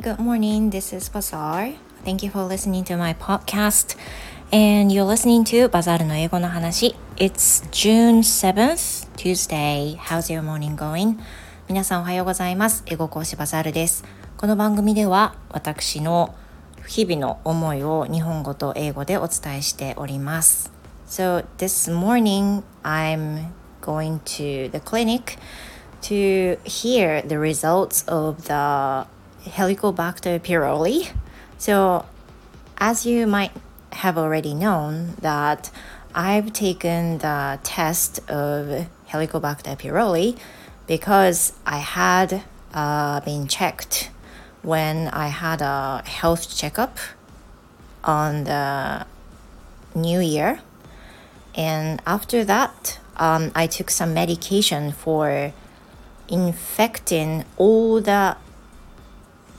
Hi, good morning. This is Bazaar. Thank you for listening to my podcast. And you're listening to Bazaar の英語の話。It's June 7th, Tuesday. How's your morning going? 皆さんおはようございます。英語講師 Bazaar です。この番組では私の日々の思いを日本語と英語でお伝えしております。So this morning, I'm going to the clinic to hear the results of the Helicobacter pylori. So as you might have already known that I've taken the test of Helicobacter pylori because I had been checked when I had a health checkup on the new year. And after that, I took some medication for infecting all the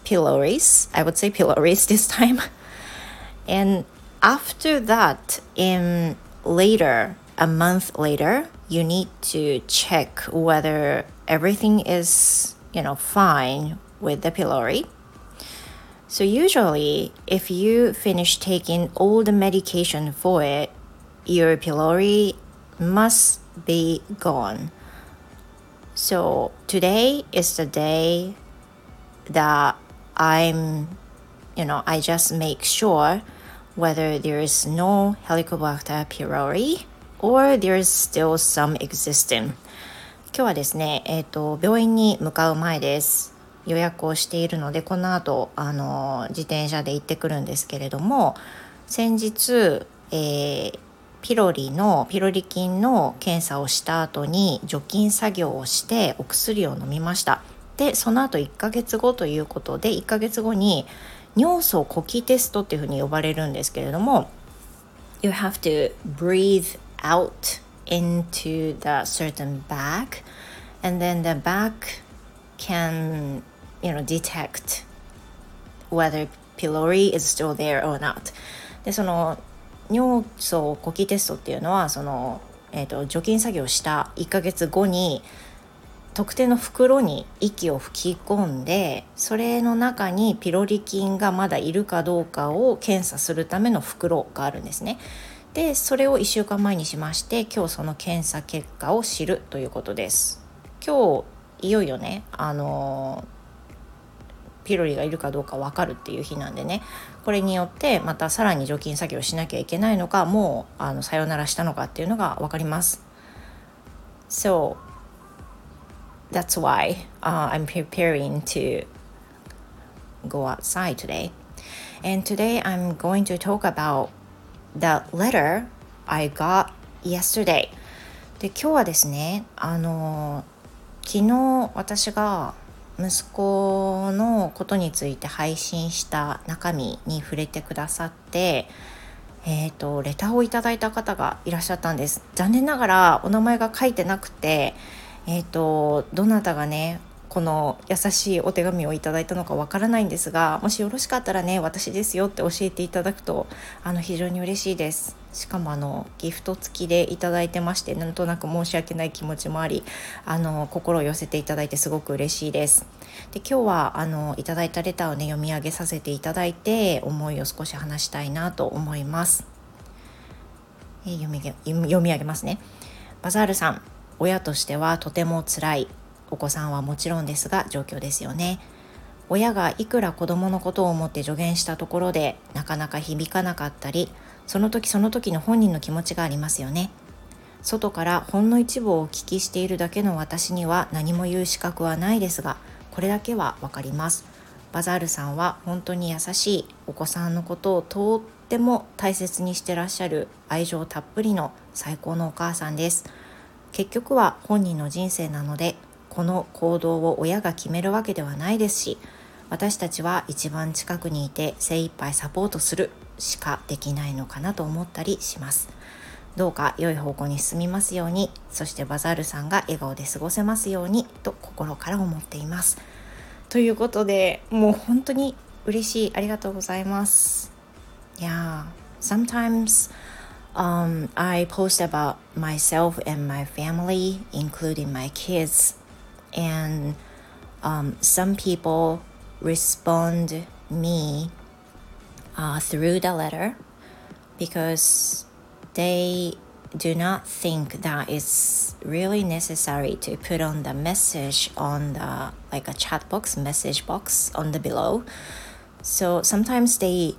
pyloris. I would say pyloris this time. And after that, a month later, you need to check whether everything is, fine with the pylori. So usually, if you finish taking all the medication for it, your pylori must be gone.So today is the day that I just make sure whether there is no Helicobacter pylori or there is still some existing. 今日はですね、病院に向かう前です。予約をしているので、この後、自転車で行ってくるんですけれども、先日、ピロリ菌の検査をした後に除菌作業をしてお薬を飲みました。で、その後1ヶ月後ということで、1ヶ月後に尿素呼気テストっていうふうに呼ばれるんですけれども、You have to breathe out into the certain bag, and then the bag can, detect whether pylori is still there or not. で、その尿素呼気テストっていうのはその、除菌作業した1ヶ月後に特定の袋に息を吹き込んで、それの中にピロリ菌がまだいるかどうかを検査するための袋があるんですね。で、それを1週間前にしまして、今日その検査結果を知るということです。今日いよいよね、ピロリがいるかどうか分かるっていう日なんでね、これによってまたさらに除菌作業しなきゃいけないのか、もうさよならしたのかっていうのが分かります。 So that's why、I'm preparing to go outside today. And today I'm going to talk about the letter I got yesterday. で、今日はですね、昨日私が息子のことについて配信した中身に触れてくださって、レターをいただいた方がいらっしゃったんです。残念ながらお名前が書いてなくて、どなたがね、この優しいお手紙をいただいたのかわからないんですが、もしよろしかったらね、私ですよって教えていただくと非常に嬉しいです。しかもギフト付きでいただいてまして、なんとなく申し訳ない気持ちもあり、心を寄せていただいてすごく嬉しいです。で、今日はいただいたレターをね、読み上げさせていただいて、思いを少し話したいなと思います。読み上げますね。バザールさん、親としてはとても辛い。お子さんはもちろんですが、状況ですよね。親がいくら子供のことを思って助言したところでなかなか響かなかったり、その時その時の本人の気持ちがありますよね。外からほんの一部をお聞きしているだけの私には何も言う資格はないですが、これだけはわかります。バザールさんは本当に優しい、お子さんのことをとっても大切にしてらっしゃる愛情たっぷりの最高のお母さんです。結局は本人の人生なので、この行動を親が決めるわけではないですし、私たちは一番近くにいて精一杯サポートするしかできないのかなと思ったりします。どうか良い方向に進みますように、そしてバザールさんが笑顔で過ごせますようにと心から思っています。ということで、もう本当に嬉しい、ありがとうございます。Yeah, sometimes I post about myself and my family, including my kids.And some people respond me through the letter because they do not think that it's really necessary to put on the message on the like a chat box, message box on the below. So sometimes they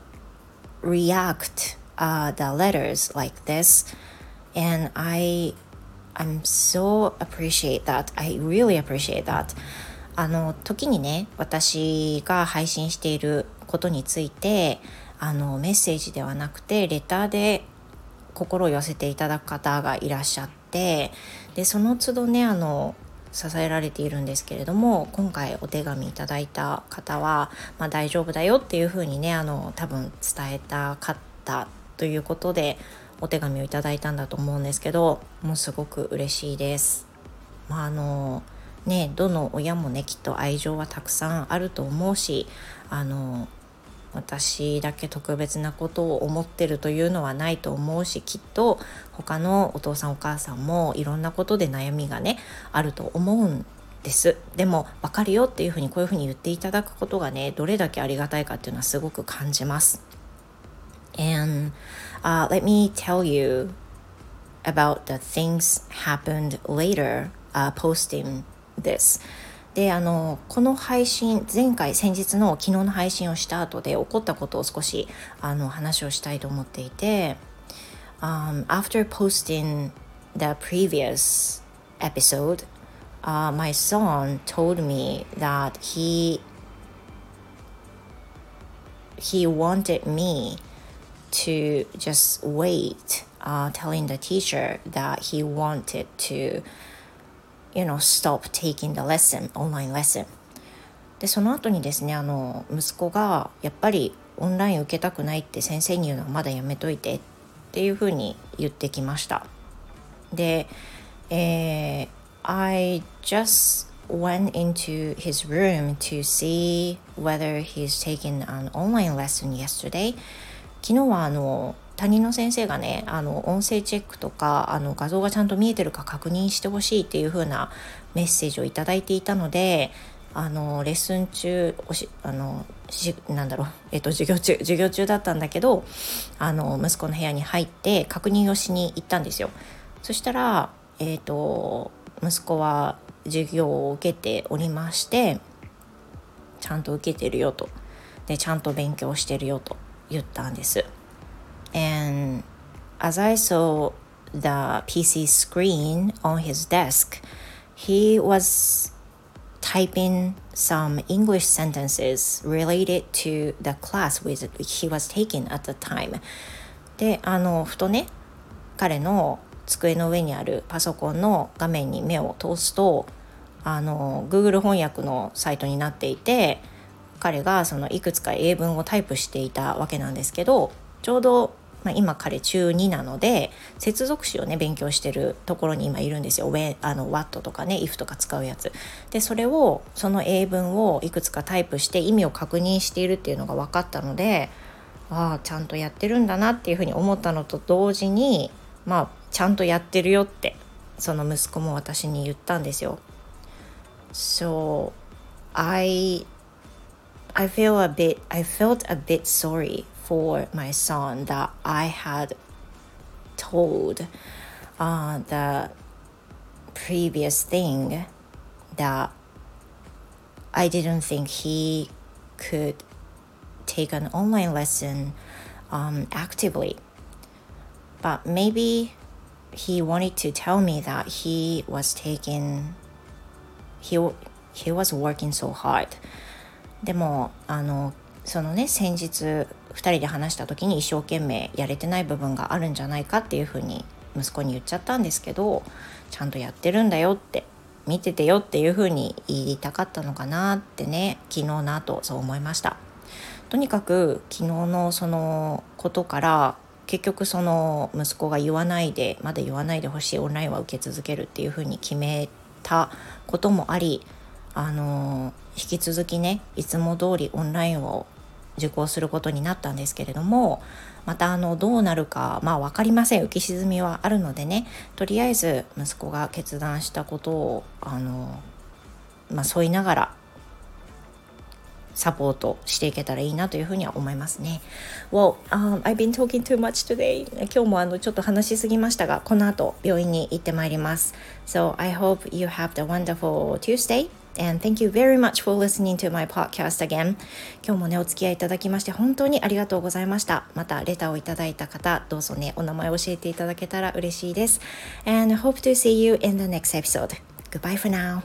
react the letters like this, and I'm so appreciate that. I really appreciate that. 時にね、私が配信していることについてメッセージではなくてレターで心を寄せていただく方がいらっしゃって、でその都度ね支えられているんですけれども、今回お手紙いただいた方は、まあ、大丈夫だよっていう風にね多分伝えたかったということでお手紙をいただいたんだと思うんですけど、もうすごく嬉しいです。まあね、どの親もねきっと愛情はたくさんあると思うし、私だけ特別なことを思ってるというのはないと思うし、きっと他のお父さんお母さんもいろんなことで悩みがねあると思うんです。でも分かるよっていうふうにこういうふうに言っていただくことがねどれだけありがたいかっていうのはすごく感じます。 And、let me tell you about the things happened later、posting this。でこの配信先日の昨日の配信をした後で起こったことを少し話をしたいと思っていて、after posting the previous episode、my son told me that he wanted me to just wait、telling the teacher that he wanted to stop taking the lesson, online lesson. で、その後にですね、息子がやっぱりオンライン受けたくないって先生に言うのはまだやめといてっていうふうに言ってきました。で、I just went into his room to see whether he's taking an online lesson yesterday. 昨日は担任の先生がね音声チェックとか画像がちゃんと見えてるか確認してほしいっていう風なメッセージをいただいていたので、レッスン中授業中だったんだけど息子の部屋に入って確認をしに行ったんですよ。そしたら、息子は授業を受けておりまして、ちゃんと受けてるよと、でちゃんと勉強してるよと言ったんです。And as I saw the PC screen on his desk, he was typing some English sentences related to the class he was taking at the time. で、ふとね、彼の机の上にあるパソコンの画面に目を通すと、Google 翻訳のサイトになっていて、彼がいくつか英文をタイプしていたわけなんですけど、ちょうど、まあ、今彼中2なので接続詞をね勉強してるところに今いるんですよ。what とかね if とか使うやつで、その英文をいくつかタイプして意味を確認しているっていうのが分かったので、ちゃんとやってるんだなっていうふうに思ったのと同時に、まあちゃんとやってるよってその息子も私に言ったんですよ。 So I felt a bit sorry.for my son that I had told the previous thing that I didn't think he could take an online lesson actively. But maybe he wanted to tell me that he was working so hard. でも先日2人で話した時に一生懸命やれてない部分があるんじゃないかっていう風に息子に言っちゃったんですけど、ちゃんとやってるんだよって、見ててよっていう風に言いたかったのかなってね、昨日の後そう思いました。とにかく昨日のそのことから、結局息子がまだ言わないでほしい、オンラインは受け続けるっていう風に決めたこともあり、引き続きねいつも通りオンラインを受講することになったんですけれども、またどうなるかまあ分かりません。浮き沈みはあるのでね、とりあえず息子が決断したことを沿いながらサポートしていけたらいいなというふうには思いますね。 Well,、I've been talking too much today. 今日もちょっと話しすぎましたが、この後病院に行ってまいります。 So I hope you have a wonderful Tuesday and thank you very much for listening to my podcast again. 今日もねお付き合いいただきまして本当にありがとうございました。またレターをいただいた方、どうぞねお名前を教えていただけたら嬉しいです。 And hope to see you in the next episode. Goodbye for now.